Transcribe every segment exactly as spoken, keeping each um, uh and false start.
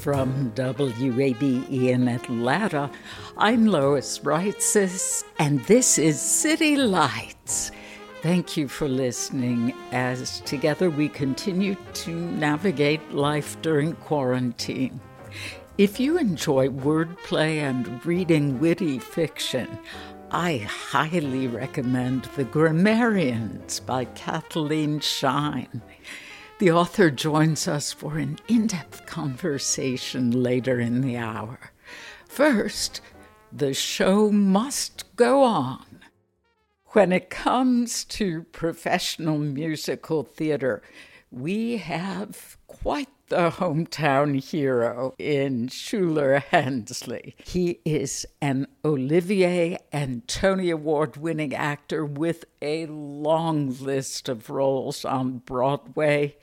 From W A B E in Atlanta, I'm Lois Reitzes, and this is City Lights. Thank you for listening as together we continue to navigate life during quarantine. If you enjoy wordplay and reading witty fiction, I highly recommend The Grammarians by Kathleen Schine. The author joins us for an in-depth conversation later in the hour. First, the show must go on. When it comes to professional musical theater, we have quite the hometown hero in Shuler Hensley. He is an Olivier and Tony Award-winning actor with a long list of roles on Broadway,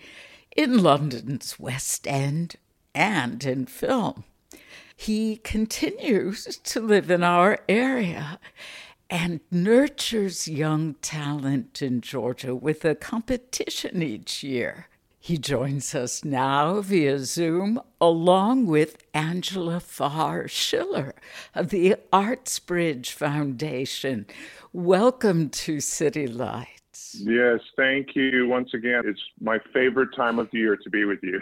in London's West End, and in film. He continues to live in our area and nurtures young talent in Georgia with a competition each year. He joins us now via Zoom, along with Angela Farr Schiller of the ArtsBridge Foundation. Welcome to City Lights. Yes, thank you once again. It's my favorite time of the year to be with you.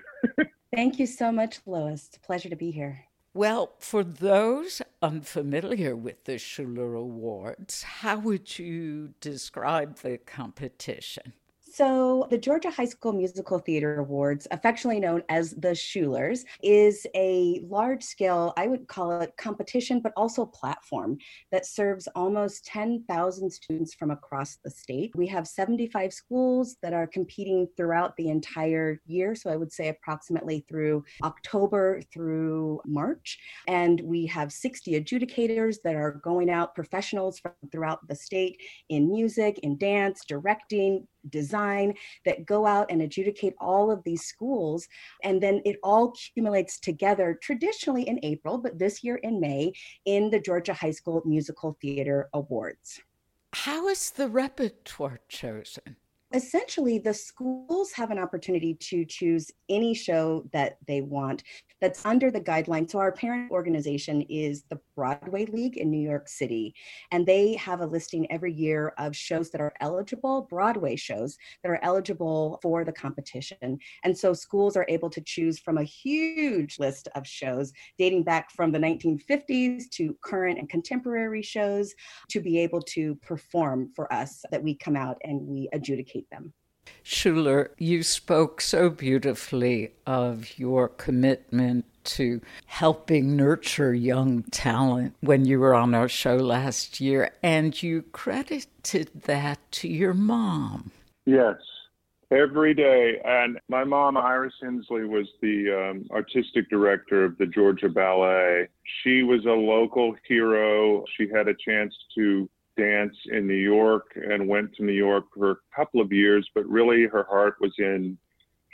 Thank you so much, Lois. It's a pleasure to be here. Well, for those unfamiliar with the Shuler Awards, how would you describe the competition? So the Georgia High School Musical Theater Awards, affectionately known as the Shulers, is a large-scale, I would call it competition, but also platform that serves almost ten thousand students from across the state. We have seventy-five schools that are competing throughout the entire year, so I would say approximately through October through March. And we have sixty adjudicators that are going out, professionals from throughout the state in music, in dance, directing, design, that go out and adjudicate all of these schools. And then it all accumulates together, traditionally in April, but this year in May, in the Georgia High School Musical Theater Awards. How is the repertoire chosen? Essentially, the schools have an opportunity to choose any show that they want that's under the guideline. So our parent organization is the Broadway League in New York City, and they have a listing every year of shows that are eligible, Broadway shows that are eligible for the competition. And so schools are able to choose from a huge list of shows dating back from the nineteen fifties to current and contemporary shows to be able to perform for us, that we come out and we adjudicate them. Shuler, you spoke so beautifully of your commitment to helping nurture young talent when you were on our show last year, and you credited that to your mom. Yes, every day. And my mom, Iris Hensley, was the um, artistic director of the Georgia Ballet. She was a local hero. She had a chance to dance in New York and went to New York for a couple of years, but really her heart was in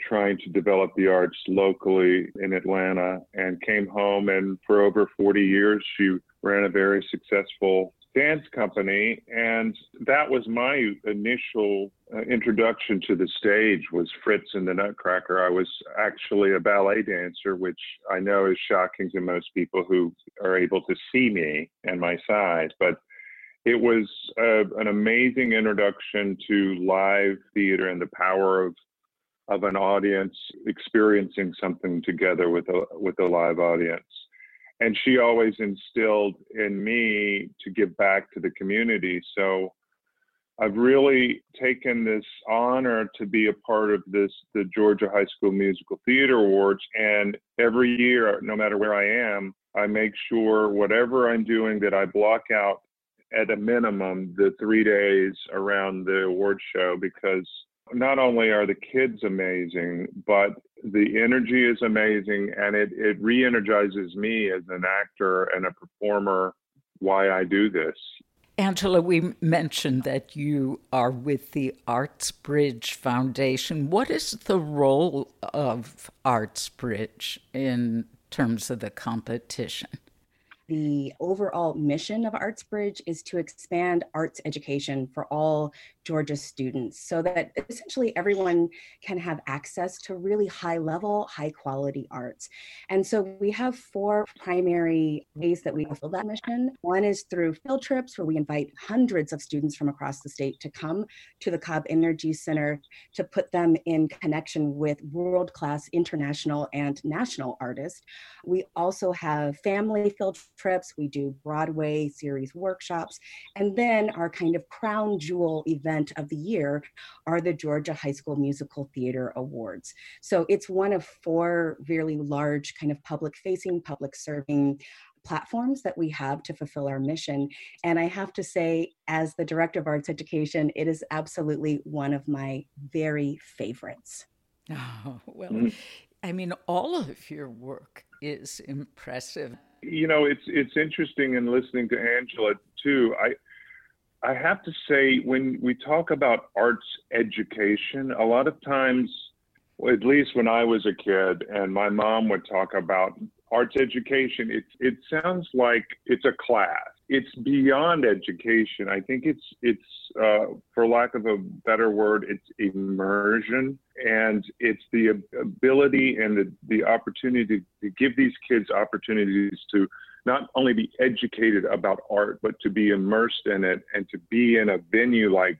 trying to develop the arts locally in Atlanta, and came home, and for over forty years she ran a very successful dance company, and that was my initial uh, introduction to the stage, was Fritz and the Nutcracker. I was actually a ballet dancer, which I know is shocking to most people who are able to see me and my size, but it was uh, an amazing introduction to live theater and the power of of an audience experiencing something together with a with a live audience. And she always instilled in me to give back to the community. So I've really taken this honor to be a part of this, the Georgia High School Musical Theater Awards. And every year, no matter where I am, I make sure whatever I'm doing that I block out at a minimum the three days around the award show, because not only are the kids amazing, but the energy is amazing, and it, it re-energizes me as an actor and a performer why I do this. Angela, we mentioned that you are with the ArtsBridge Foundation. What is the role of ArtsBridge in terms of the competition? The overall mission of ArtsBridge is to expand arts education for all Georgia students so that essentially everyone can have access to really high level, high quality arts. And so we have four primary ways that we fulfill that mission. One is through field trips, where we invite hundreds of students from across the state to come to the Cobb Energy Center to put them in connection with world-class international and national artists. We also have family field trips. trips, we do Broadway series workshops, and then our kind of crown jewel event of the year are the Georgia High School Musical Theater Awards. So it's one of four really large kind of public-facing, public-serving platforms that we have to fulfill our mission. And I have to say, as the Director of Arts Education, it is absolutely one of my very favorites. Oh, well, mm. I mean, all of your work is impressive. You know, it's it's interesting in listening to Angela, too. I I have to say, when we talk about arts education, a lot of times, at least when I was a kid and my mom would talk about arts education, it, it sounds like it's a class. It's beyond education. I think it's, it's uh, for lack of a better word, it's immersion. And it's the ability and the, the opportunity to give these kids opportunities to not only be educated about art, but to be immersed in it and to be in a venue like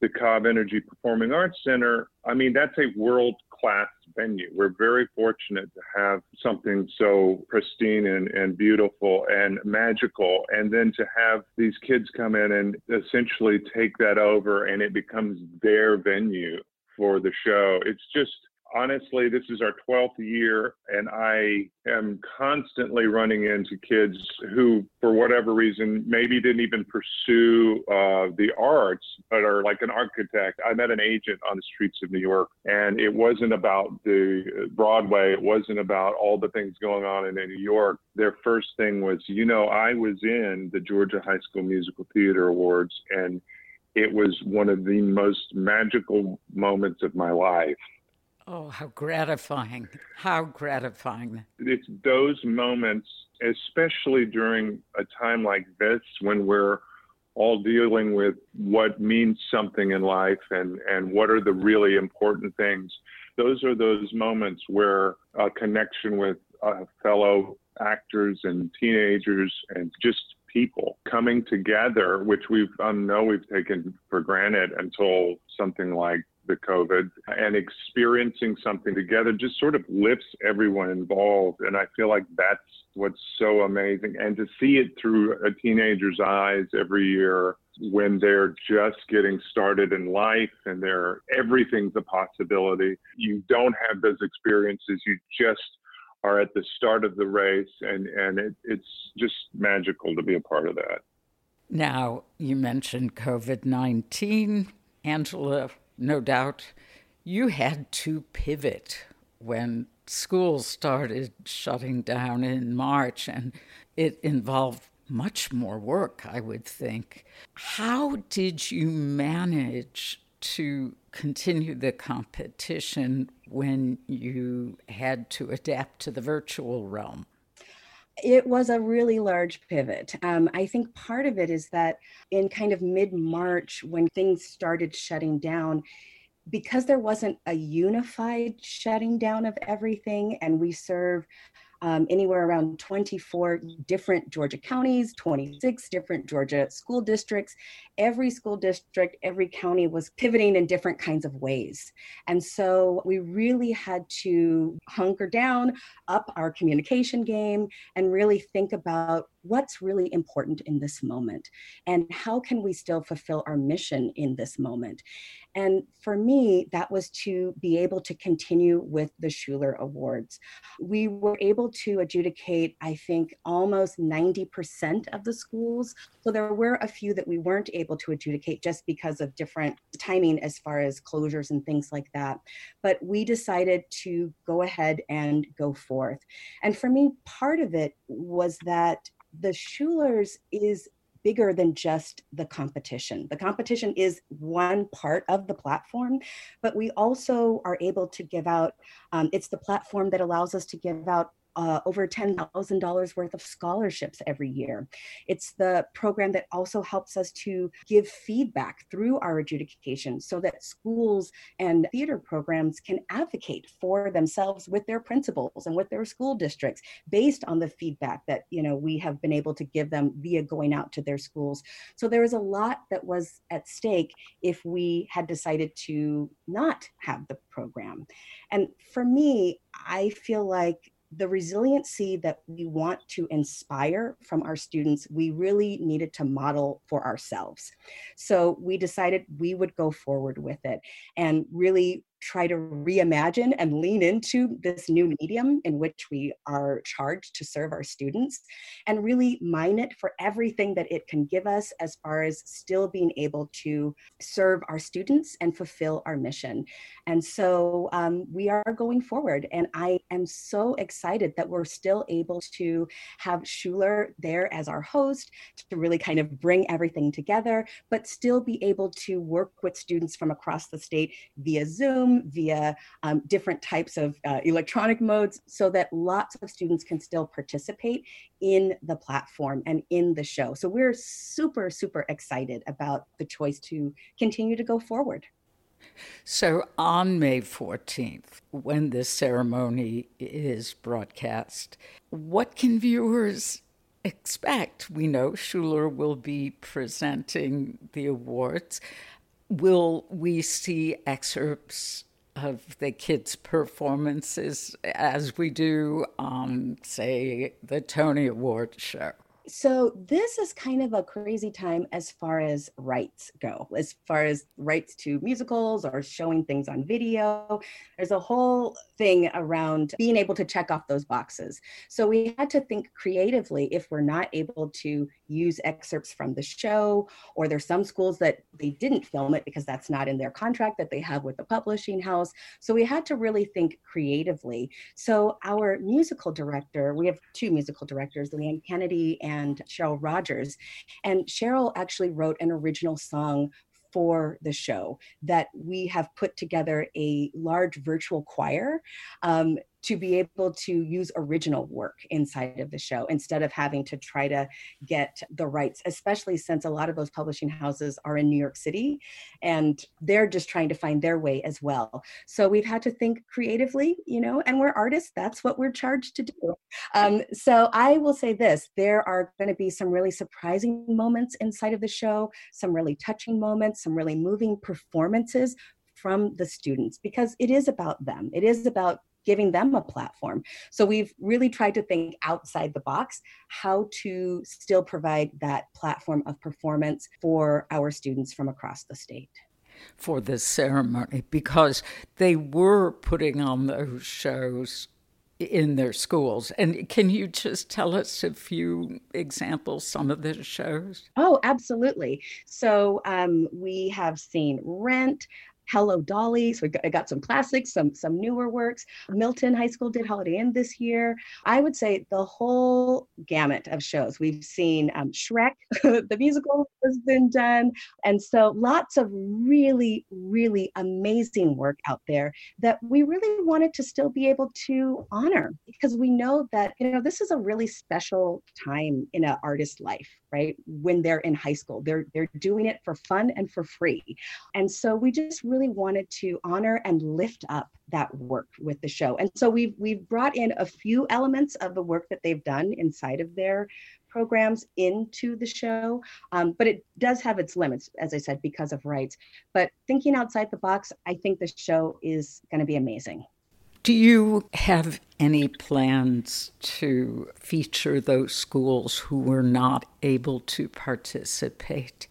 the Cobb Energy Performing Arts Center. I mean, that's a world-class venue. We're very fortunate to have something so pristine and, and beautiful and magical, and then to have these kids come in and essentially take that over, and it becomes their venue for the show. It's just, honestly, this is our twelfth year, and I am constantly running into kids who, for whatever reason, maybe didn't even pursue uh, the arts, but are like an architect. I met an agent on the streets of New York, and it wasn't about the Broadway. It wasn't about all the things going on in New York. Their first thing was, you know, I was in the Georgia High School Musical Theater Awards, and it was one of the most magical moments of my life. Oh, how gratifying. How gratifying. It's those moments, especially during a time like this, when we're all dealing with what means something in life and, and what are the really important things. Those are those moments where a connection with uh, fellow actors and teenagers and just people coming together, which we've I know we've taken for granted until something like the COVID, and experiencing something together just sort of lifts everyone involved. And I feel like that's what's so amazing. And to see it through a teenager's eyes every year when they're just getting started in life and they're everything's a possibility. You don't have those experiences. You just are at the start of the race, and, and it, it's just magical to be a part of that. Now, you mentioned COVID nineteen. Angela, no doubt you had to pivot when schools started shutting down in March, and it involved much more work, I would think. How did you manage to continue the competition when you had to adapt to the virtual realm? It was a really large pivot. Um, I think part of it is that in kind of mid-March, when things started shutting down, because there wasn't a unified shutting down of everything, and we serve um, anywhere around twenty-four different Georgia counties, twenty-six different Georgia school districts. Every school district, every county was pivoting in different kinds of ways. And so we really had to hunker down, up our communication game, and really think about what's really important in this moment, and how can we still fulfill our mission in this moment. And for me, that was to be able to continue with the Shuler Awards. We were able to adjudicate, I think, almost ninety percent of the schools. So there were a few that we weren't able to adjudicate just because of different timing as far as closures and things like that. But we decided to go ahead and go forth. And for me, part of it was that the Shulers is bigger than just the competition. The competition is one part of the platform, but we also are able to give out, um, it's the platform that allows us to give out Uh, over ten thousand dollars worth of scholarships every year. It's the program that also helps us to give feedback through our adjudication so that schools and theater programs can advocate for themselves with their principals and with their school districts based on the feedback that, you know, we have been able to give them via going out to their schools. So there was a lot that was at stake if we had decided to not have the program. And for me, I feel like the resiliency that we want to inspire from our students, we really needed to model for ourselves. So we decided we would go forward with it and really try to reimagine and lean into this new medium in which we are charged to serve our students, and really mine it for everything that it can give us as far as still being able to serve our students and fulfill our mission. And so um, we are going forward, and I am so excited that we're still able to have Shuler there as our host to really kind of bring everything together, but still be able to work with students from across the state via Zoom, via um, different types of uh, electronic modes, so that lots of students can still participate in the platform and in the show. So we're super, super excited about the choice to continue to go forward. So on May fourteenth, when this ceremony is broadcast, what can viewers expect? We know Shuler will be presenting the awards. Will we see excerpts of the kids' performances as we do on, say, the Tony Awards show? So this is kind of a crazy time as far as rights go, as far as rights to musicals or showing things on video. There's a whole thing around being able to check off those boxes. So we had to think creatively if we're not able to use excerpts from the show, or there's some schools that they didn't film it because that's not in their contract that they have with the publishing house. So we had to really think creatively. So our musical director, we have two musical directors, Leanne Kennedy and and Cheryl Rogers. And Cheryl actually wrote an original song for the show that we have put together a large virtual choir um, to be able to use original work inside of the show instead of having to try to get the rights, especially since a lot of those publishing houses are in New York City and they're just trying to find their way as well. So we've had to think creatively, you know, and we're artists, that's what we're charged to do. Um, so I will say this, there are going to be some really surprising moments inside of the show, some really touching moments, some really moving performances from the students, because it is about them. It is about giving them a platform. So we've really tried to think outside the box how to still provide that platform of performance for our students from across the state. For this ceremony, because they were putting on those shows in their schools. And can you just tell us a few examples, some of the shows? Oh, absolutely. So um, we have seen Rent, Hello, Dolly. So we got, I got some classics, some some newer works. Milton High School did Holiday Inn this year. I would say the whole gamut of shows. We've seen um, Shrek, the musical has been done. And so lots of really, really amazing work out there that we really wanted to still be able to honor, because we know that, you know, this is a really special time in an artist's life, right? When they're in high school, they're, they're doing it for fun and for free. And so we just really wanted to honor and lift up that work with the show. And so we've, we've brought in a few elements of the work that they've done inside of their programs into the show, um, but it does have its limits, as I said, because of rights. But thinking outside the box, I think the show is going to be amazing. Do you have any plans to feature those schools who were not able to participate?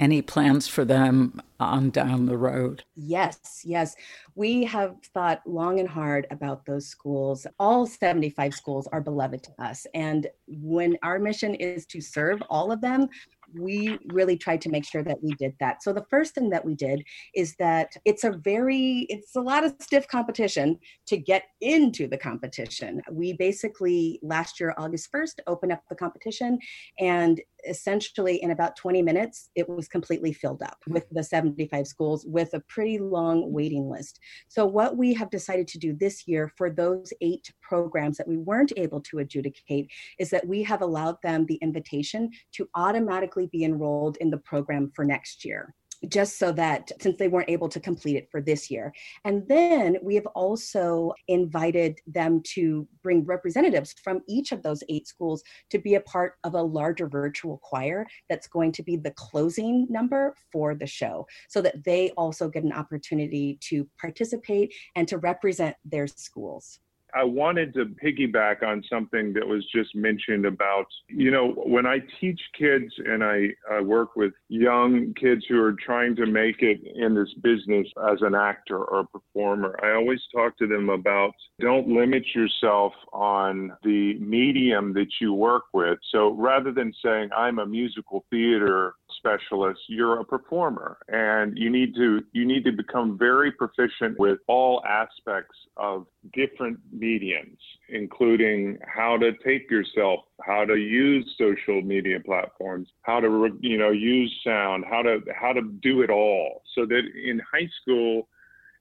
Any plans for them on down the road? Yes, yes. We have thought long and hard about those schools. All seventy-five schools are beloved to us. And when our mission is to serve all of them, we really tried to make sure that we did that. So the first thing that we did is that it's a very, it's a lot of stiff competition to get into the competition. We basically, last year, August first, opened up the competition, and essentially in about twenty minutes, it was completely filled up with the seventy-five schools with a pretty long waiting list. So what we have decided to do this year for those eight programs that we weren't able to adjudicate is that we have allowed them the invitation to automatically be enrolled in the program for next year, just so that, since they weren't able to complete it for this year. And then we have also invited them to bring representatives from each of those eight schools to be a part of a larger virtual choir that's going to be the closing number for the show, so that they also get an opportunity to participate and to represent their schools. I wanted to piggyback on something that was just mentioned about, you know, when I teach kids and I, I work with young kids who are trying to make it in this business as an actor or a performer, I always talk to them about don't limit yourself on the medium that you work with. So rather than saying, I'm a musical theater specialist, you're a performer, and you need to you need to become very proficient with all aspects of different mediums, including how to tape yourself, how to use social media platforms, how to you know use sound, how to how to do it all, so that in high school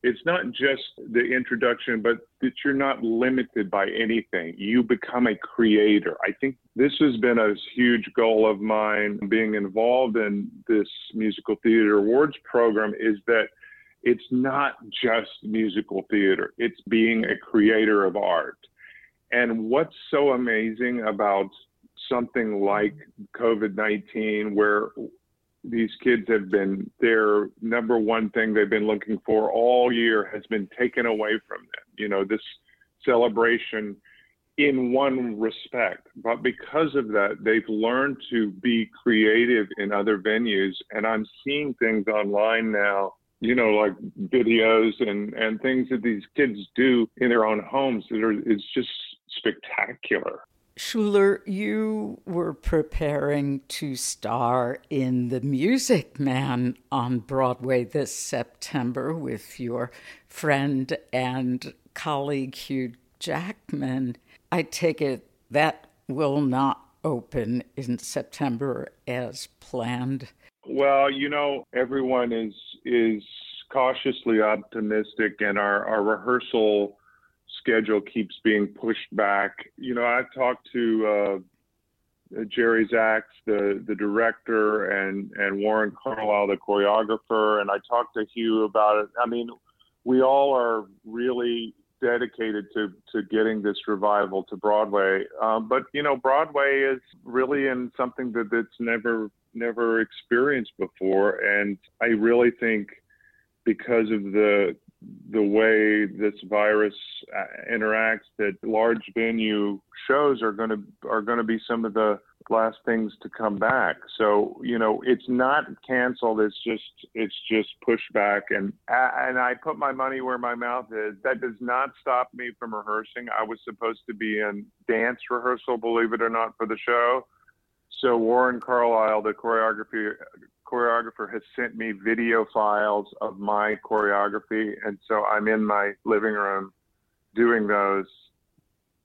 it's not just the introduction, but that you're not limited by anything. You become a creator. I think this has been a huge goal of mine being involved in this musical theater awards program, is that it's not just musical theater. It's being a creator of art. And what's so amazing about something like covid nineteen, where these kids have been, their number one thing they've been looking for all year has been taken away from them. You know, this celebration in one respect, but because of that, they've learned to be creative in other venues. And I'm seeing things online now, you know, like videos and, and things that these kids do in their own homes that are, it's just spectacular. Shuler, you were preparing to star in The Music Man on Broadway this September with your friend and colleague Hugh Jackman. I take it that will not open in September as planned. Well, you know, everyone is is cautiously optimistic, and our, our rehearsal schedule keeps being pushed back. You know, I've talked to uh, Jerry Zaks, the, the director, and, and Warren Carlyle, the choreographer, and I talked to Hugh about it. I mean, we all are really dedicated to, to getting this revival to Broadway. Um, but, you know, Broadway is really in something that, that's never, never experienced before. And I really think because of the the way this virus interacts, that large venue shows are going to are going to be some of the last things to come back. So, you know, it's not canceled. It's just it's just pushed back. And and I put my money where my mouth is. That does not stop me from rehearsing. I was supposed to be in dance rehearsal, believe it or not, for the show. So Warren Carlyle, the choreographer, choreographer has sent me video files of my choreography. And so I'm in my living room doing those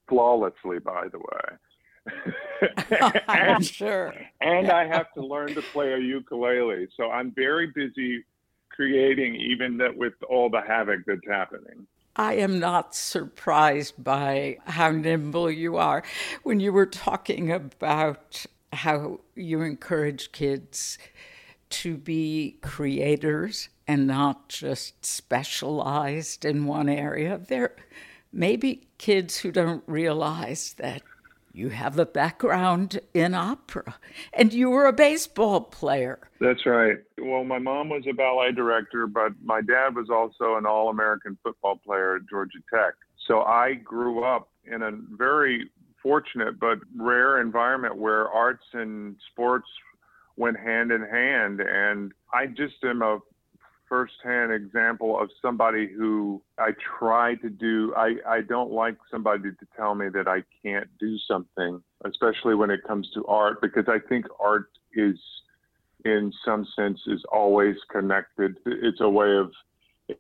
flawlessly, by the way. and, I'm sure. And I have to learn to play a ukulele. So I'm very busy creating, even that with all the havoc that's happening. I am not surprised by how nimble you are. When you were talking about how you encourage kids to be creators and not just specialized in one area, there may be kids who don't realize that you have a background in opera, and you were a baseball player. That's right. Well, my mom was a ballet director, but my dad was also an All-American football player at Georgia Tech. So I grew up in a very fortunate but rare environment where arts and sports went hand in hand. And I just am a firsthand example of somebody who I try to do. I, I don't like somebody to tell me that I can't do something, especially when it comes to art, because I think art is, in some sense, is always connected. It's a way of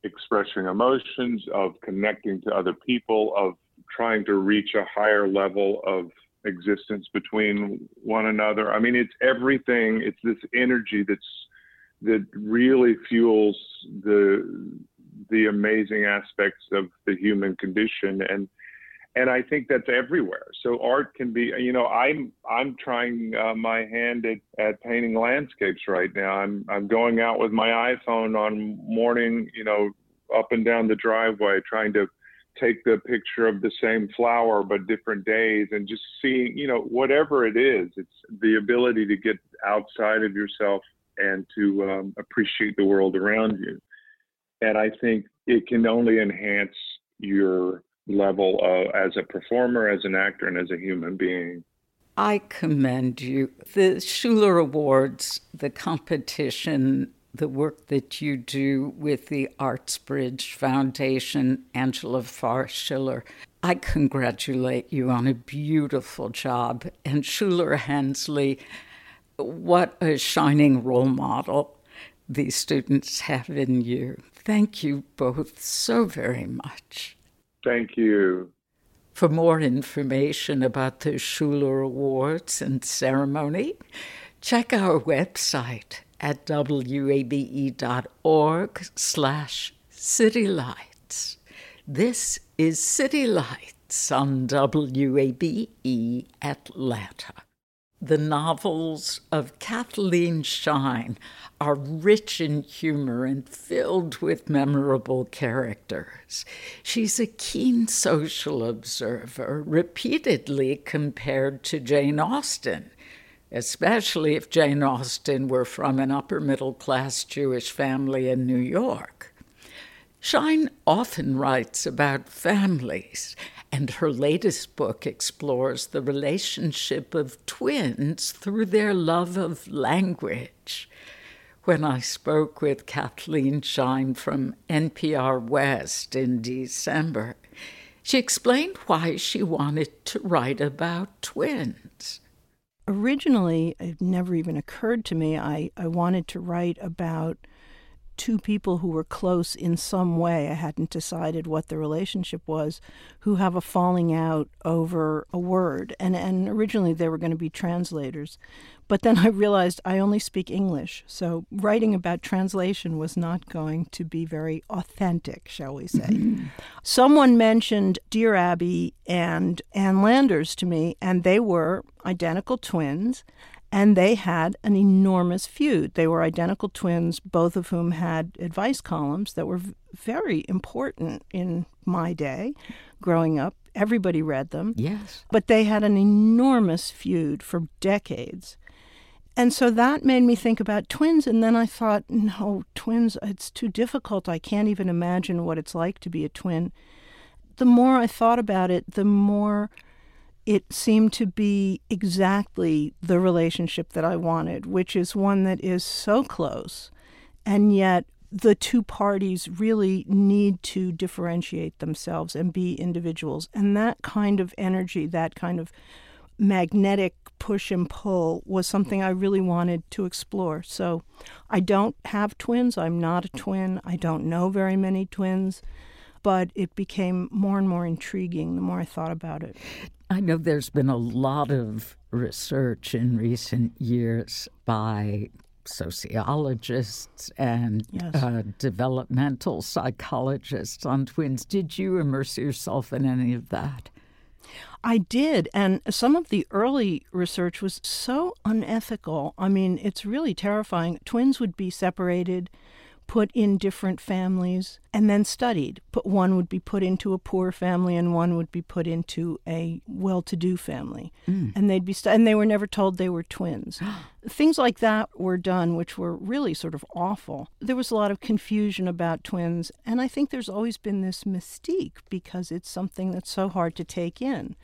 expressing emotions, of connecting to other people, of trying to reach a higher level of existence between one another. I mean, it's everything. It's this energy that's that really fuels the the amazing aspects of the human condition, and and I think that's everywhere. So art can be, you know, I'm I'm trying uh, my hand at, at painting landscapes right now. I'm I'm going out with my iPhone on morning, you know, up and down the driveway, trying to take the picture of the same flower but different days, and just seeing, you know, whatever it is. It's the ability to get outside of yourself and to um, appreciate the world around you. And I think it can only enhance your level of, as a performer, as an actor, and as a human being. I commend you. The Shuler Awards, the competition, the work that you do with the ArtsBridge Foundation, Angela Farr Schiller, I congratulate you on a beautiful job. And Shuler Hensley, what a shining role model these students have in you. Thank you both so very much. Thank you. For more information about the Shuler Awards and ceremony, check our website at wabe.org slash City Lights. This is City Lights on W A B E Atlanta. The novels of Kathleen Schine are rich in humor and filled with memorable characters. She's a keen social observer, repeatedly compared to Jane Austen, especially if Jane Austen were from an upper-middle-class Jewish family in New York. Schine often writes about families, and her latest book explores the relationship of twins through their love of language. When I spoke with Kathleen Schine from N P R West in December, she explained why she wanted to write about twins. Originally, it never even occurred to me. I, I wanted to write about two people who were close in some way, I hadn't decided what the relationship was, who have a falling out over a word. And, and originally they were going to be translators. But then I realized I only speak English, so writing about translation was not going to be very authentic, shall we say. Mm-hmm. Someone mentioned Dear Abby and Ann Landers to me, and they were identical twins. And they had an enormous feud. They were identical twins, both of whom had advice columns that were very important in my day. Growing up, everybody read them. Yes. But they had an enormous feud for decades. And so that made me think about twins. And then I thought, no, twins, it's too difficult. I can't even imagine what it's like to be a twin. The more I thought about it, the more it seemed to be exactly the relationship that I wanted, which is one that is so close, and yet the two parties really need to differentiate themselves and be individuals. And that kind of energy, that kind of magnetic push and pull was something I really wanted to explore. So I don't have twins. I'm not a twin. I don't know very many twins. But it became more and more intriguing the more I thought about it. I know there's been a lot of research in recent years by sociologists and yes. uh, developmental psychologists on twins. Did you immerse yourself in any of that? I did, and some of the early research was so unethical. I mean, it's really terrifying. Twins would be separated, put in different families, and then studied. But one would be put into a poor family, and one would be put into a well-to-do family, mm. and they'd be stu- and they were never told they were twins. Things like that were done, which were really sort of awful. There was a lot of confusion about twins, and I think there's always been this mystique because it's something that's so hard to take in.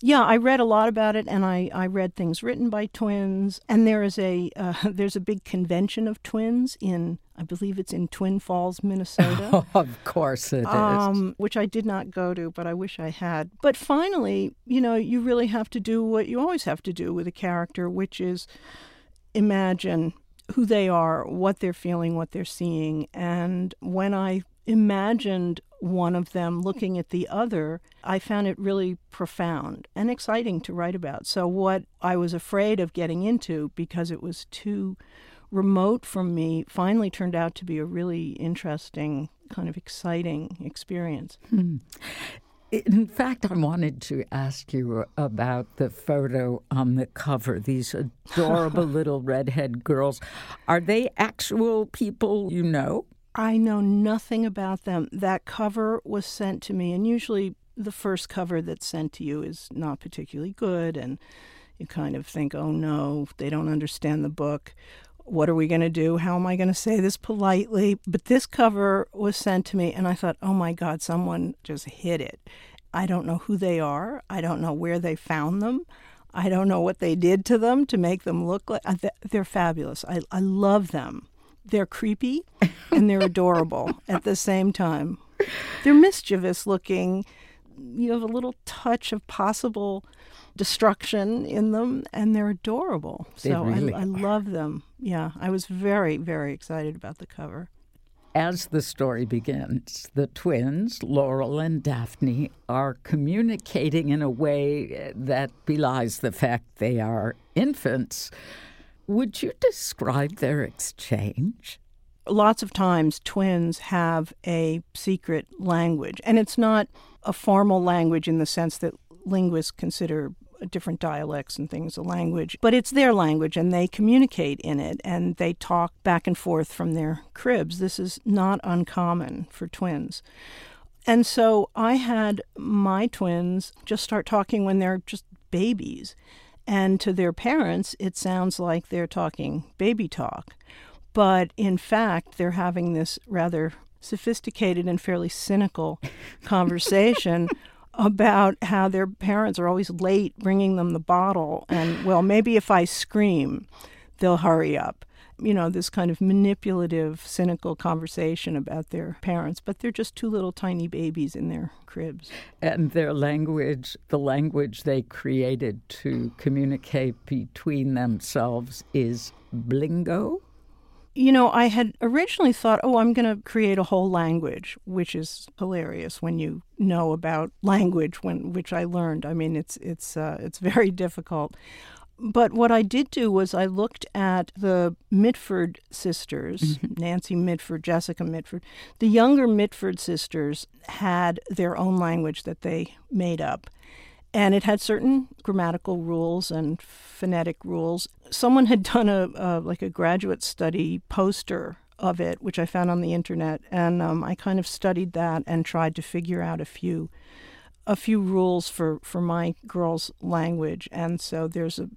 Yeah, I read a lot about it, and I, I read things written by twins. And there is a uh, there's a big convention of twins in, I believe it's in Twin Falls, Minnesota. Of course it um, is. Which I did not go to, but I wish I had. But finally, you know, you really have to do what you always have to do with a character, which is imagine who they are, what they're feeling, what they're seeing. And when I imagined one of them looking at the other, I found it really profound and exciting to write about. So what I was afraid of getting into because it was too remote from me finally turned out to be a really interesting, kind of exciting experience. Hmm. In fact, I wanted to ask you about the photo on the cover, these adorable little redhead girls. Are they actual people you know? I know nothing about them. That cover was sent to me, and usually the first cover that's sent to you is not particularly good, and you kind of think, oh no, they don't understand the book. What are we going to do? How am I going to say this politely? But this cover was sent to me, and I thought, oh my God, someone just hit it. I don't know who they are. I don't know where they found them. I don't know what they did to them to make them look like... They're fabulous. I, I love them. They're creepy and they're adorable at the same time. They're mischievous looking. You have a little touch of possible destruction in them, and they're adorable. They so really I, I love them. Yeah, I was very, very excited about the cover. As the story begins, the twins, Laurel and Daphne, are communicating in a way that belies the fact they are infants. Would you describe their exchange? Lots of times twins have a secret language, and it's not a formal language in the sense that linguists consider different dialects and things a language, but it's their language, and they communicate in it, and they talk back and forth from their cribs. This is not uncommon for twins. And so I had my twins just start talking when they're just babies. And to their parents, it sounds like they're talking baby talk. But in fact, they're having this rather sophisticated and fairly cynical conversation about how their parents are always late bringing them the bottle. And, well, maybe if I scream, they'll hurry up. You know, this kind of manipulative, cynical conversation about their parents, but they're just two little tiny babies in their cribs. And their language, the language they created to communicate between themselves, is blingo? You know, I had originally thought, oh, I'm going to create a whole language, which is hilarious when you know about language, when which I learned. I mean, it's it's uh, it's very difficult. But what I did do was I looked at the Mitford sisters, mm-hmm. Nancy Mitford, Jessica Mitford. The younger Mitford sisters had their own language that they made up. And it had certain grammatical rules and phonetic rules. Someone had done a, a like a graduate study poster of it, which I found on the internet. And um, I kind of studied that and tried to figure out a few a few rules for, for my girls' language. And so there's a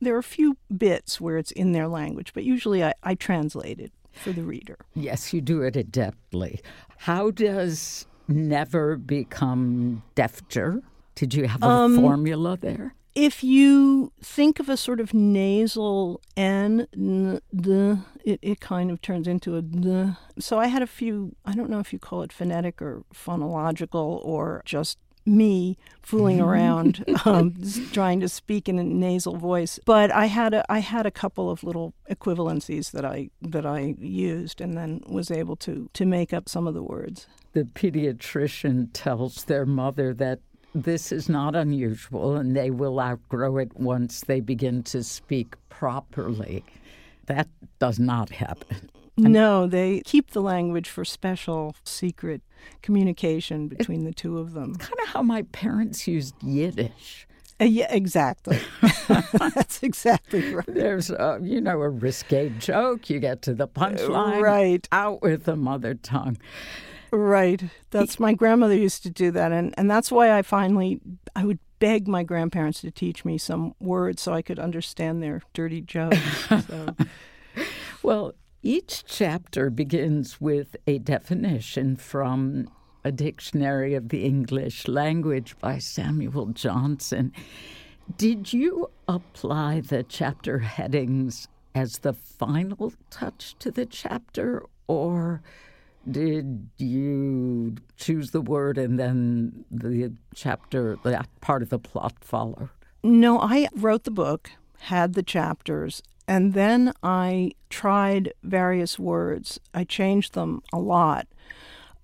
there are a few bits where it's in their language, but usually I, I translate it for the reader. Yes, you do it adeptly. How does never become defter? Did you have a um, formula there? If you think of a sort of nasal N, n d, it, it kind of turns into a d. So I had a few, I don't know if you call it phonetic or phonological or just me fooling around, um, trying to speak in a nasal voice. But I had a I had a couple of little equivalencies that I that I used, and then was able to to make up some of the words. The pediatrician tells their mother that this is not unusual, and they will outgrow it once they begin to speak properly. That does not happen. No, they keep the language for special, secret communication between the two of them. It's kind of how my parents used Yiddish. Uh, yeah, exactly. That's exactly right. There's, a, you know, a risque joke. You get to the punchline. Right. Out with the mother tongue. Right. That's my grandmother used to do that. And, and that's why I finally, I would beg my grandparents to teach me some words so I could understand their dirty jokes. So. Well, each chapter begins with a definition from a dictionary of the English language by Samuel Johnson. Did you apply the chapter headings as the final touch to the chapter, or did you choose the word and then the chapter, that part of the plot followed? No, I wrote the book, had the chapters, and then I tried various words. I changed them a lot.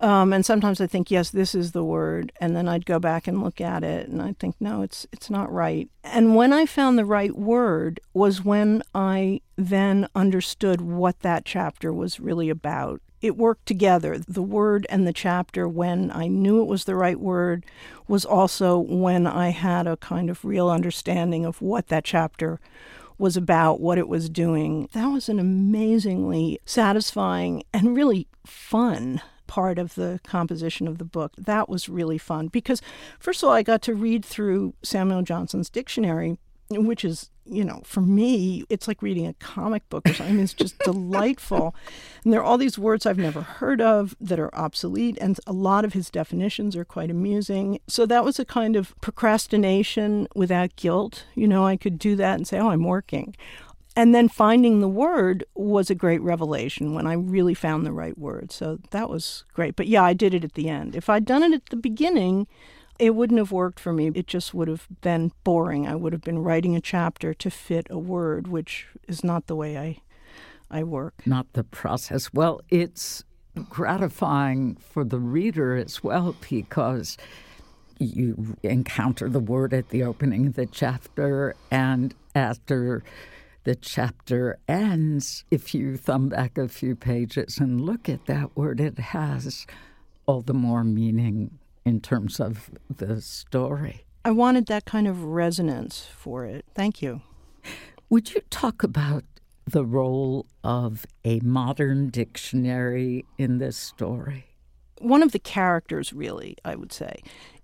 Um, and sometimes I think, yes, this is the word. And then I'd go back and look at it, and I'd think, no, it's it's not right. And when I found the right word was when I then understood what that chapter was really about. It worked together. The word and the chapter, when I knew it was the right word, was also when I had a kind of real understanding of what that chapter was about, what it was doing. That was an amazingly satisfying and really fun part of the composition of the book. That was really fun because, first of all, I got to read through Samuel Johnson's dictionary, which is, you know, for me, it's like reading a comic book or something. I mean, it's just delightful. And there are all these words I've never heard of that are obsolete, and a lot of his definitions are quite amusing. So that was a kind of procrastination without guilt. You know, I could do that and say, oh, I'm working. And then finding the word was a great revelation when I really found the right word. So that was great. But yeah, I did it at the end. If I'd done it at the beginning, it wouldn't have worked for me. It just would have been boring. I would have been writing a chapter to fit a word, which is not the way I I work. Not the process. Well, it's gratifying for the reader as well because you encounter the word at the opening of the chapter, and after the chapter ends, if you thumb back a few pages and look at that word, it has all the more meaning in terms of the story. I wanted that kind of resonance for it. Thank you. Would you talk about the role of a modern dictionary in this story? One of the characters, really, I would say,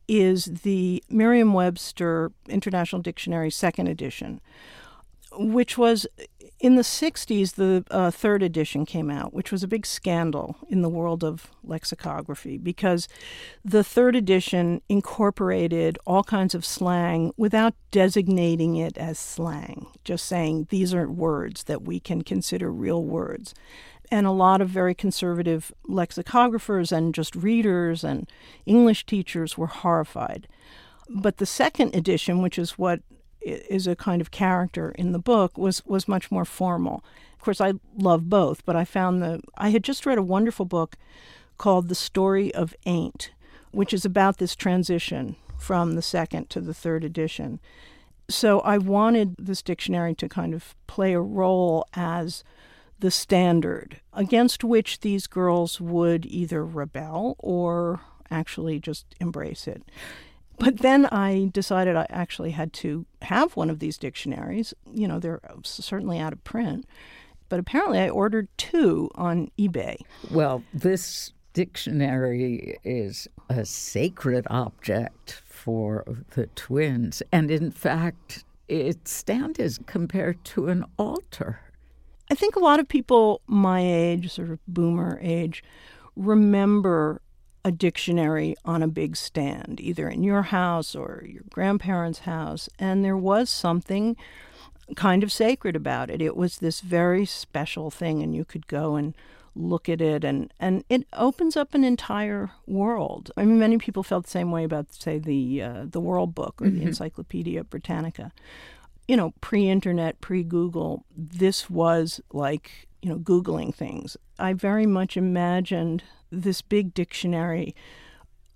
is the Merriam-Webster International Dictionary second edition, which was, in the sixties, the uh, third edition came out, which was a big scandal in the world of lexicography because the third edition incorporated all kinds of slang without designating it as slang, just saying these are words that we can consider real words. And a lot of very conservative lexicographers and just readers and English teachers were horrified. But the second edition, which is what is a kind of character in the book, was was much more formal. Of course, I love both, but I found the... I had just read a wonderful book called The Story of Ain't, which is about this transition from the second to the third edition. So I wanted this dictionary to kind of play a role as the standard against which these girls would either rebel or actually just embrace it. But then I decided I actually had to have one of these dictionaries. You know, they're certainly out of print. But apparently I ordered two on eBay. Well, this dictionary is a sacred object for the twins. And in fact, its stand is compared to an altar. I think a lot of people my age, sort of boomer age, remember a dictionary on a big stand, either in your house or your grandparents' house. And there was something kind of sacred about it. It was this very special thing, and you could go and look at it, and, and it opens up an entire world. I mean, many people felt the same way about, say, the, uh, the World Book or mm-hmm. the Encyclopedia Britannica. You know, pre-internet, pre-Google, this was like, you know, Googling things. I very much imagined this big dictionary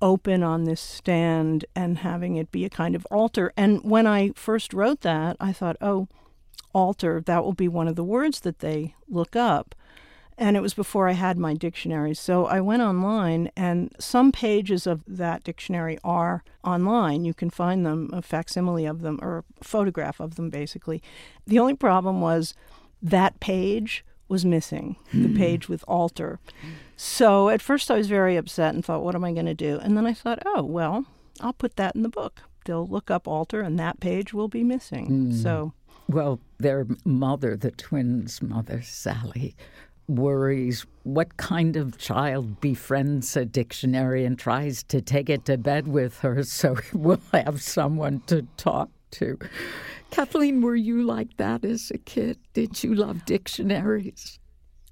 open on this stand and having it be a kind of altar. And when I first wrote that, I thought, oh, altar, that will be one of the words that they look up. And it was before I had my dictionary. So I went online, and some pages of that dictionary are online. You can find them, a facsimile of them, or a photograph of them, basically. The only problem was that page was missing, the page with altar. So at first I was very upset and thought, what am I going to do? And then I thought, oh, well, I'll put that in the book. They'll look up altar, and that page will be missing. Mm. So, well, their mother, the twins' mother, Sally, worries what kind of child befriends a dictionary and tries to take it to bed with her so we'll have someone to talk to. Kathleen, were you like that as a kid? Did you love dictionaries?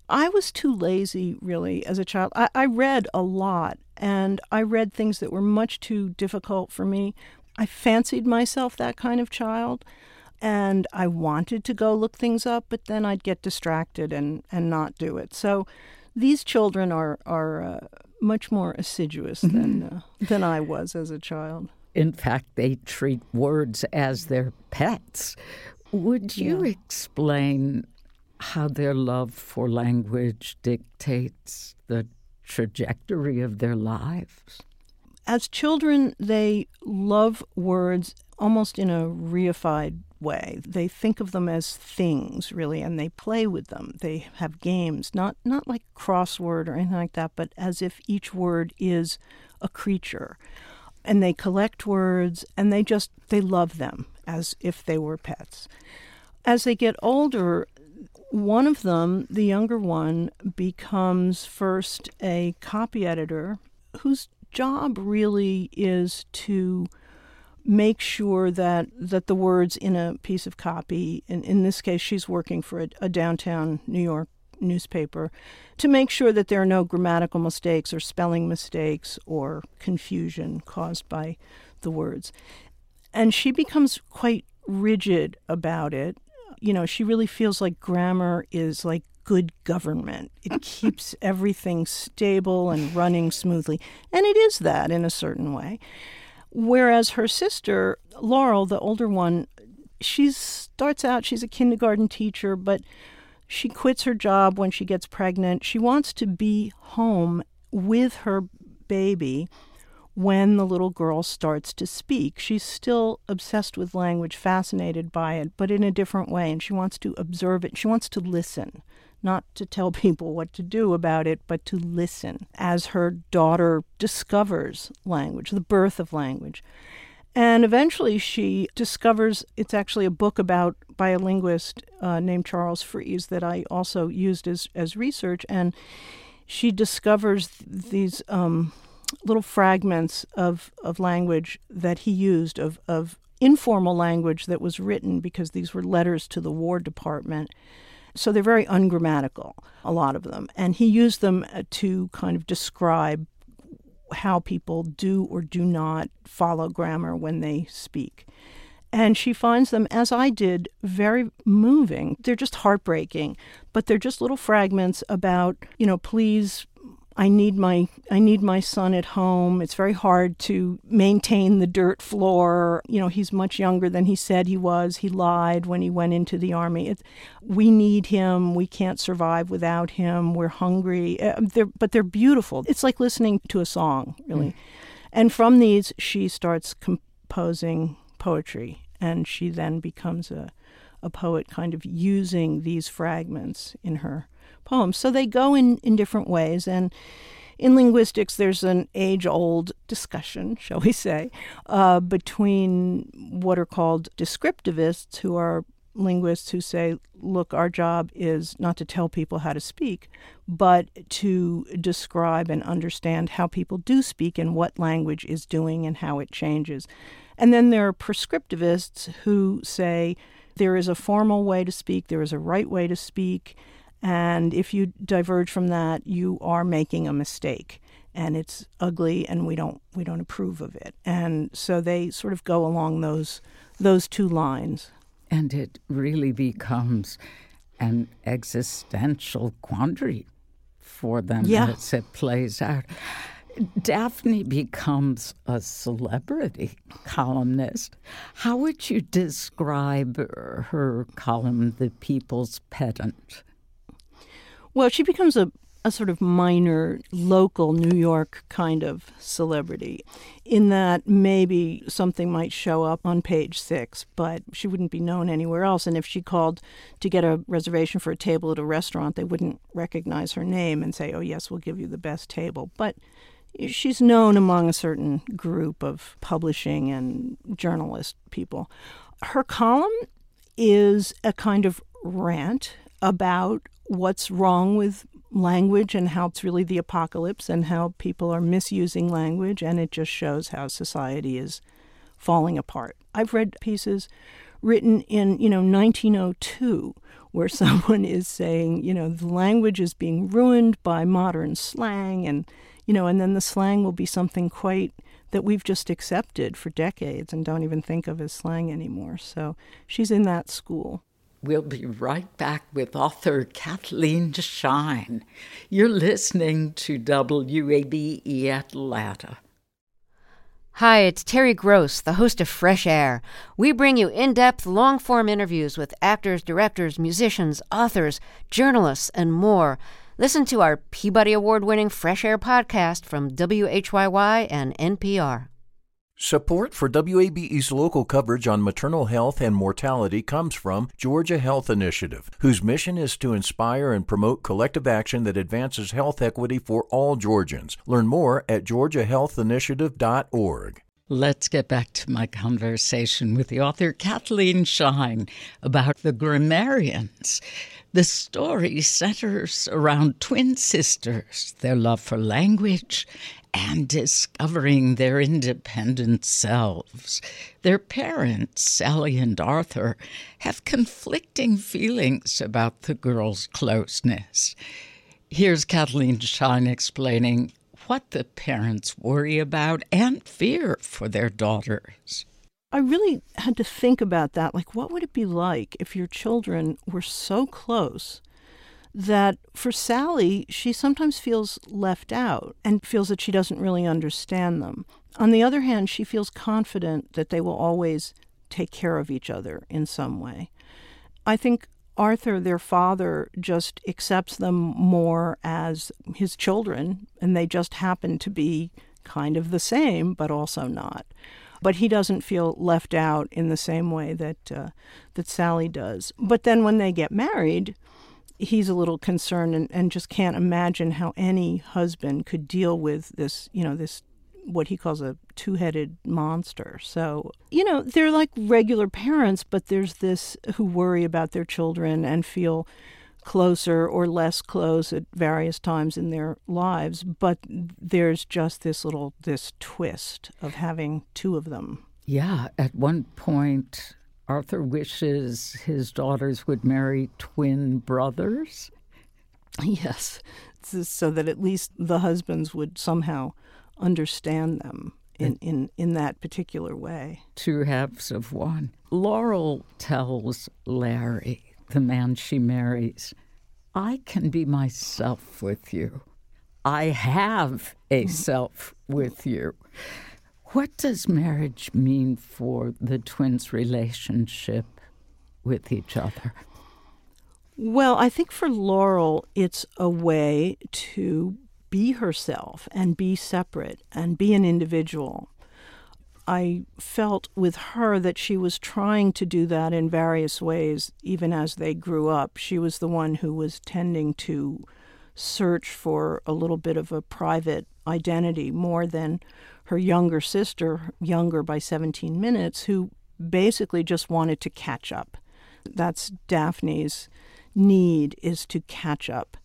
I was too lazy, really, as a child. I, I read a lot, and I read things that were much too difficult for me. I fancied myself that kind of child. And I wanted to go look things up, but then I'd get distracted and, and not do it. So these children are, are uh, much more assiduous than, uh, than I was as a child. In fact, they treat words as their pets. Would you yeah. explain how their love for language dictates the trajectory of their lives? As children, they love words almost in a reified way. They think of them as things, really, and they play with them. They have games, not not like crossword or anything like that, but as if each word is a creature. And they collect words, and they just, they love them as if they were pets. As they get older, one of them, the younger one, becomes first a copy editor whose job really is to make sure that, that the words in a piece of copy, and in this case she's working for a, a downtown New York newspaper, to make sure that there are no grammatical mistakes or spelling mistakes or confusion caused by the words. And she becomes quite rigid about it. You know, she really feels like grammar is like good government. It keeps everything stable and running smoothly. And it is that in a certain way. Whereas her sister, Laurel, the older one, she starts out, she's a kindergarten teacher, but she quits her job when she gets pregnant. She wants to be home with her baby when the little girl starts to speak. She's still obsessed with language, fascinated by it, but in a different way, and she wants to observe it. She wants to listen, not to tell people what to do about it, but to listen as her daughter discovers language, the birth of language. And eventually she discovers, it's actually a book about by a linguist uh, named Charles Fries that I also used as, as research, and she discovers th- these um, little fragments of, of language that he used, of, of informal language that was written, because these were letters to the War Department. So they're very ungrammatical, a lot of them. And he used them to kind of describe how people do or do not follow grammar when they speak. And she finds them, as I did, very moving. They're just heartbreaking, but they're just little fragments about, you know, please, I need my I need my son at home. It's very hard to maintain the dirt floor. You know, he's much younger than he said he was. He lied when he went into the army. It, we need him. We can't survive without him. We're hungry. Uh, they're, but they're beautiful. It's like listening to a song, really. Mm. And from these, she starts composing poetry. And she then becomes a, a poet, kind of using these fragments in her poems. So they go in, in different ways. And in linguistics, there's an age-old discussion, shall we say, uh, between what are called descriptivists, who are linguists who say, look, our job is not to tell people how to speak, but to describe and understand how people do speak and what language is doing and how it changes. And then there are prescriptivists who say there is a formal way to speak, there is a right way to speak, and if you diverge from that, you are making a mistake, and it's ugly, and we don't we don't approve of it. And so they sort of go along those those two lines. And it really becomes an existential quandary for them yeah. as it plays out. Daphne becomes a celebrity columnist. How would you describe her column, The People's Pedant? Well, she becomes a, a sort of minor, local New York kind of celebrity, in that maybe something might show up on page six, but she wouldn't be known anywhere else. And if she called to get a reservation for a table at a restaurant, they wouldn't recognize her name and say, oh, yes, we'll give you the best table. But she's known among a certain group of publishing and journalist people. Her column is a kind of rant about what's wrong with language and how it's really the apocalypse and how people are misusing language, and it just shows how society is falling apart. I've read pieces written in, you know, nineteen oh two, where someone is saying, you know, the language is being ruined by modern slang, and you know, and then the slang will be something quite that we've just accepted for decades and don't even think of as slang anymore. So she's in that school. We'll be right back with author Kathleen Schine. You're listening to W A B E Atlanta. Hi, it's Terry Gross, the host of Fresh Air. We bring you in-depth, long-form interviews with actors, directors, musicians, authors, journalists, and more. Listen to our Peabody Award-winning Fresh Air podcast from W H Y Y and N P R. Support for W A B E's local coverage on maternal health and mortality comes from Georgia Health Initiative, whose mission is to inspire and promote collective action that advances health equity for all Georgians. Learn more at georgia health initiative dot org. Let's get back to my conversation with the author Kathleen Schine about The Grammarians. The story centers around twin sisters, their love for language, and discovering their independent selves. Their parents, Sally and Arthur, have conflicting feelings about the girls' closeness. Here's Kathleen Schine explaining what the parents worry about and fear for their daughters. I really had to think about that. Like, what would it be like if your children were so close that for Sally, she sometimes feels left out and feels that she doesn't really understand them. On the other hand, she feels confident that they will always take care of each other in some way. I think Arthur, their father, just accepts them more as his children, and they just happen to be kind of the same, but also not. But he doesn't feel left out in the same way that uh, that Sally does. But then when they get married, he's a little concerned and, and just can't imagine how any husband could deal with this, you know, this what he calls a two-headed monster. So, you know, they're like regular parents, but there's this who worry about their children and feel closer or less close at various times in their lives. But there's just this little, this twist of having two of them. Yeah, at one point, Arthur wishes his daughters would marry twin brothers? Yes, so that at least the husbands would somehow understand them in, in, in that particular way. Two halves of one. Laurel tells Larry, the man she marries, I can be myself with you. I have a self with you. What does marriage mean for the twins' relationship with each other? Well, I think for Laurel, it's a way to be herself and be separate and be an individual. I felt with her that she was trying to do that in various ways, even as they grew up. She was the one who was tending to search for a little bit of a private identity more than her younger sister, younger by seventeen minutes, who basically just wanted to catch up. That's Daphne's need, is to catch up.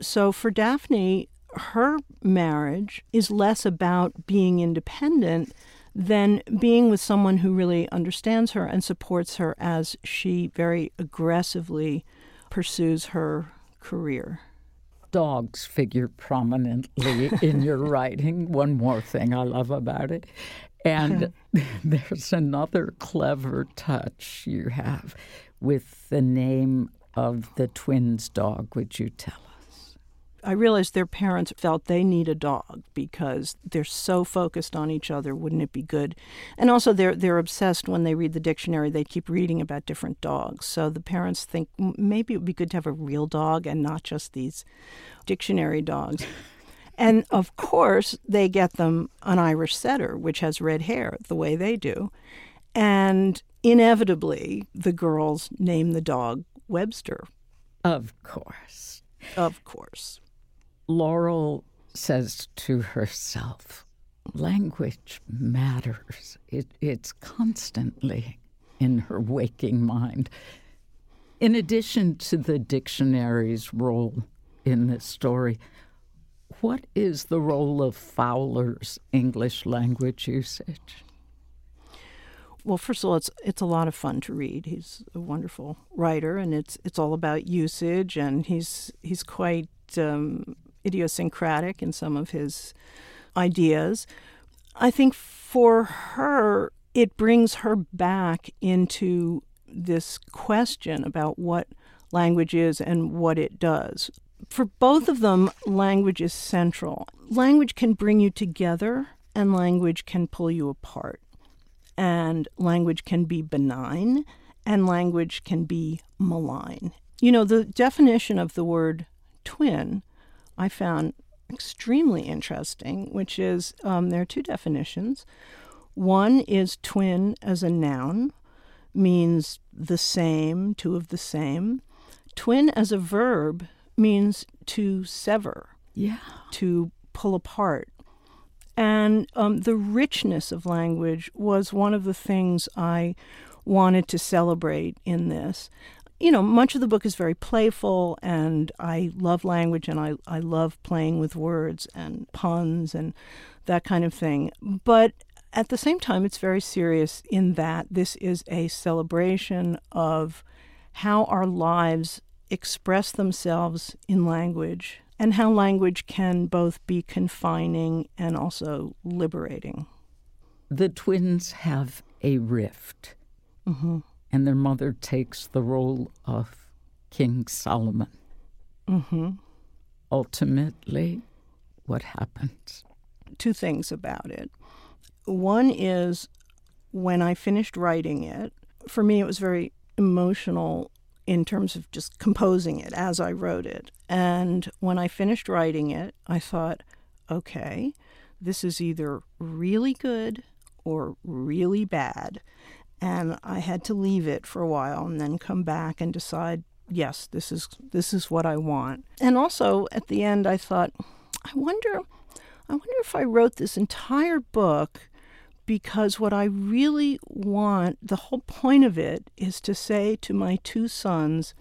So for Daphne, her marriage is less about being independent than being with someone who really understands her and supports her as she very aggressively pursues her career. Dogs figure prominently in your writing. One more thing I love about it. And there's another clever touch you have with the name of the twins' dog. Would you tell us? I realized their parents felt they need a dog because they're so focused on each other. Wouldn't it be good? And also they're they're obsessed. When they read the dictionary, they keep reading about different dogs. So the parents think maybe it would be good to have a real dog and not just these dictionary dogs. And, of course, they get them an Irish setter, which has red hair, the way they do. And inevitably, the girls name the dog Webster. Of course. Of course. Laurel says to herself, language matters. It, it's constantly in her waking mind. In addition to the dictionary's role in this story, what is the role of Fowler's English language usage? Well, first of all, it's it's a lot of fun to read. He's a wonderful writer, and it's it's all about usage, and he's he's quite um, idiosyncratic in some of his ideas. I think for her, it brings her back into this question about what language is and what it does. For both of them, language is central. Language can bring you together, and language can pull you apart. And language can be benign, and language can be malign. You know, the definition of the word twin I found extremely interesting, which is um, there are two definitions. One is twin as a noun, means the same, two of the same. Twin as a verb means to sever, yeah, to pull apart. And um, the richness of language was one of the things I wanted to celebrate in this. You know, much of the book is very playful, and I love language, and I, I love playing with words and puns and that kind of thing. But at the same time, it's very serious in that this is a celebration of how our lives express themselves in language and how language can both be confining and also liberating. The twins have a rift, mm-hmm. and their mother takes the role of King Solomon. Mm-hmm. Ultimately, what happens? Two things about it. One is, when I finished writing it, for me it was very emotional in terms of just composing it as I wrote it. And when I finished writing it, I thought, okay, this is either really good or really bad. And I had to leave it for a while and then come back and decide, yes, this is this is what I want. And also at the end I thought, I wonder I wonder if I wrote this entire book because what I really want, the whole point of it, is to say to my two sons,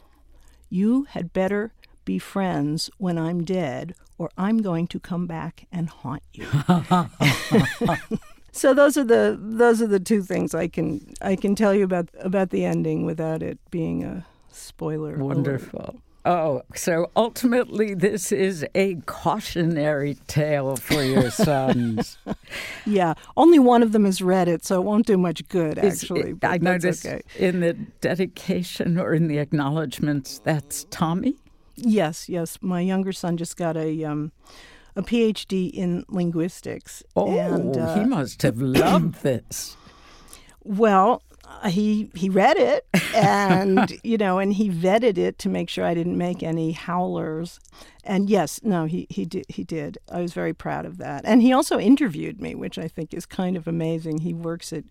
you had better be friends when I'm dead, or I'm going to come back and haunt you. So those are the those are the two things I can I can tell you about about the ending without it being a spoiler. Wonderful. Alert. Oh, so ultimately this is a cautionary tale for your sons. Yeah, only one of them has read it, so it won't do much good, actually. It, I noticed okay. in the dedication or in the acknowledgments, that's Tommy? Yes, yes. My younger son just got a um, a PhD in linguistics. Oh, and, uh, he must have loved this. Well, He he read it, and you know, and he vetted it to make sure I didn't make any howlers. And yes, no, he he did he did. I was very proud of that. And he also interviewed me, which I think is kind of amazing. He works at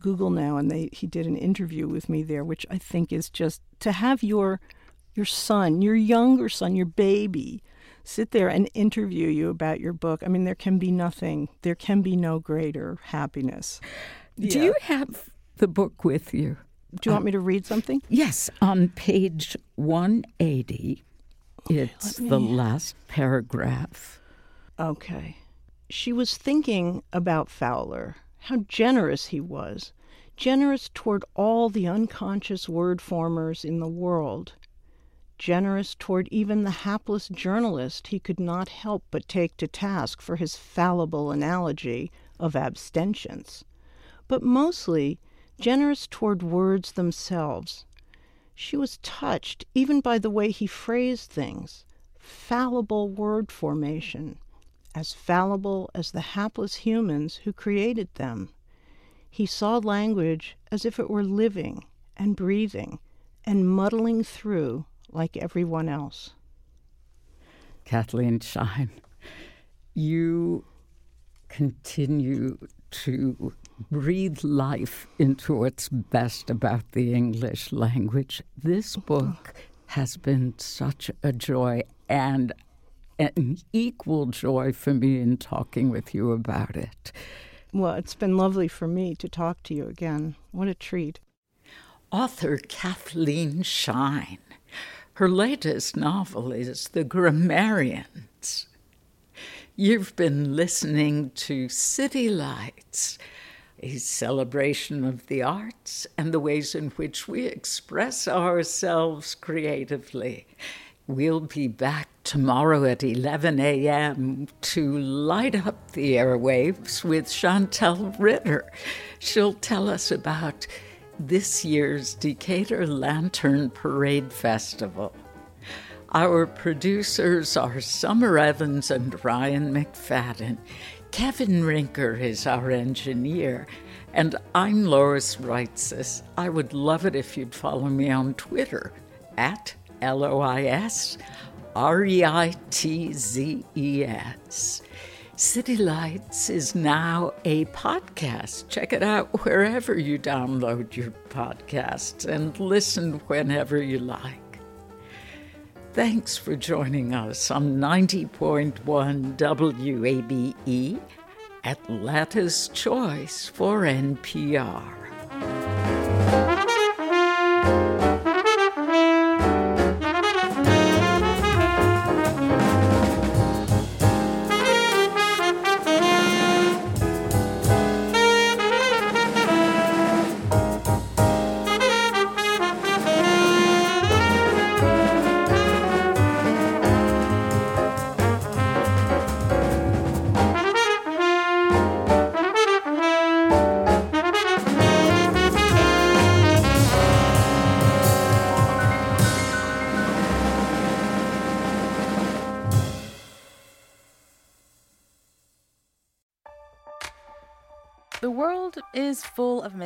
Google now, and they he did an interview with me there, which I think is just to have your your son, your younger son, your baby, sit there and interview you about your book. I mean, there can be nothing, there can be no greater happiness. Yeah. Do you have the book with you? Do you want um, me to read something? Yes, on page one eighty, okay, it's me... the last paragraph. Okay. She was thinking about Fowler, how generous he was, generous toward all the unconscious word formers in the world, generous toward even the hapless journalist he could not help but take to task for his fallible analogy of abstentions, but mostly generous toward words themselves. She was touched even by the way he phrased things, fallible word formation, as fallible as the hapless humans who created them. He saw language as if it were living and breathing and muddling through like everyone else. Kathleen Schine, you continue to breathe life into what's best about the English language. This book has been such a joy and an equal joy for me in talking with you about it. Well, it's been lovely for me to talk to you again. What a treat. Author Kathleen Schine. Her latest novel is The Grammarians. You've been listening to City Lights, a celebration of the arts and the ways in which we express ourselves creatively. We'll be back tomorrow at eleven a.m. to light up the airwaves with Chantel Ritter. She'll tell us about this year's Decatur Lantern Parade Festival. Our producers are Summer Evans and Ryan McFadden. Kevin Rinker is our engineer. And I'm Lois Reitzes. I would love it if you'd follow me on Twitter at L O I S R E I T Z E S. City Lights is now a podcast. Check it out wherever you download your podcasts and listen whenever you like. Thanks for joining us on ninety point one W A B E, Atlanta's Choice for N P R. Is full of